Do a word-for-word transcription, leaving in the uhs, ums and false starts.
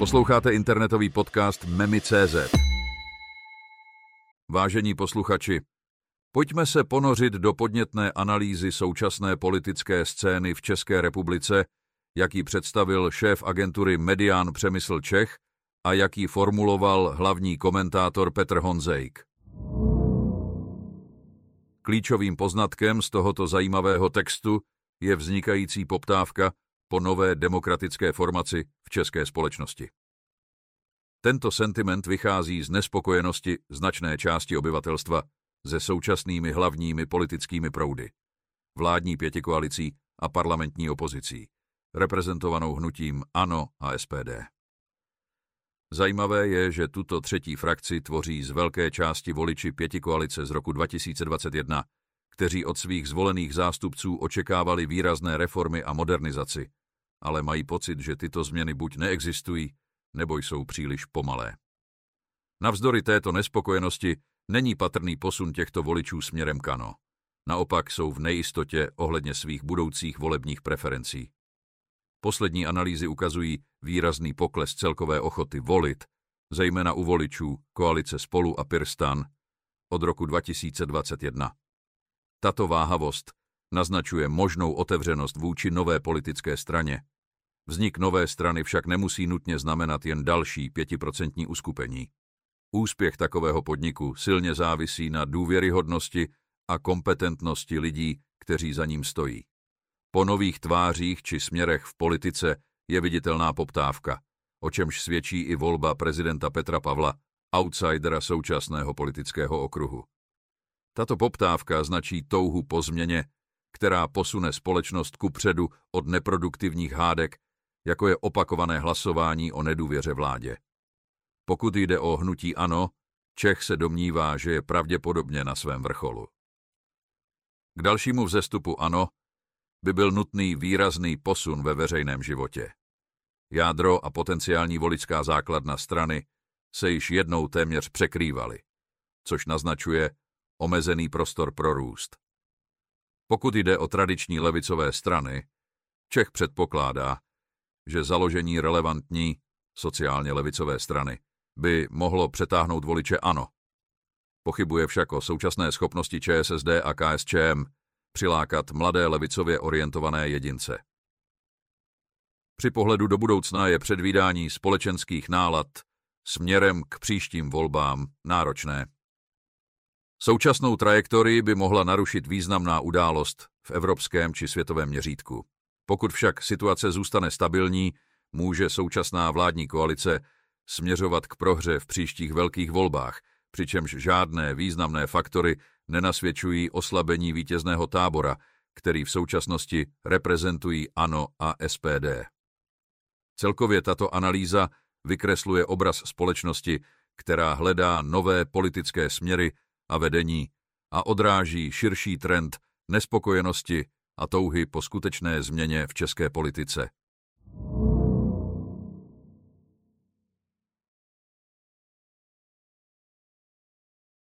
Posloucháte internetový podcast Memi tečka cé zet. Vážení posluchači, pojďme se ponořit do podnětné analýzy současné politické scény v České republice, jak ji představil šéf agentury Median Přemysl Čech a jak ji formuloval hlavní komentátor Petr Honzejk. Klíčovým poznatkem z tohoto zajímavého textu je vznikající poptávka po nové demokratické formaci v české společnosti. Tento sentiment vychází z nespokojenosti značné části obyvatelstva se současnými hlavními politickými proudy, vládní pětikoalicí a parlamentní opozicí, reprezentovanou hnutím ANO a S P D. Zajímavé je, že tuto třetí frakci tvoří z velké části voliči pětikoalice z roku dva tisíce dvacet jedna, kteří od svých zvolených zástupců očekávali výrazné reformy a modernizaci, ale mají pocit, že tyto změny buď neexistují, nebo jsou příliš pomalé. Navzdory této nespokojenosti není patrný posun těchto voličů směrem k ANO. Naopak jsou v nejistotě ohledně svých budoucích volebních preferencí. Poslední analýzy ukazují výrazný pokles celkové ochoty volit, zejména u voličů koalice Spolu a PirSTAN od roku dva tisíce dvacet jedna. Tato váhavost naznačuje možnou otevřenost vůči nové politické straně. Vznik nové strany však nemusí nutně znamenat jen další pětiprocentní uskupení. Úspěch takového podniku silně závisí na důvěryhodnosti a kompetentnosti lidí, kteří za ním stojí. Po nových tvářích či směrech v politice je viditelná poptávka, o čemž svědčí i volba prezidenta Petra Pavla, outsidera současného politického okruhu. Tato poptávka značí touhu po změně, která posune společnost kupředu od neproduktivních hádek, jako je opakované hlasování o nedůvěře vládě. Pokud jde o hnutí ANO, Čech se domnívá, že je pravděpodobně na svém vrcholu. K dalšímu vzestupu ANO by byl nutný výrazný posun ve veřejném životě. Jádro a potenciální voličská základna strany se již jednou téměř překrývaly, což naznačuje omezený prostor pro růst. Pokud jde o tradiční levicové strany, Čech předpokládá, že založení relevantní sociálně levicové strany by mohlo přetáhnout voliče ANO. Pochybuje však o současné schopnosti Č S S D a K S Č M přilákat mladé levicově orientované jedince. Při pohledu do budoucna je předvídání společenských nálad směrem k příštím volbám náročné. Současnou trajektorii by mohla narušit významná událost v evropském či světovém měřítku. Pokud však situace zůstane stabilní, může současná vládní koalice směřovat k prohře v příštích velkých volbách, přičemž žádné významné faktory nenasvědčují oslabení vítězného tábora, který v současnosti reprezentují ANO a S P D. Celkově tato analýza vykresluje obraz společnosti, která hledá nové politické směry a vedení a odráží širší trend nespokojenosti a touhy po skutečné změně v české politice.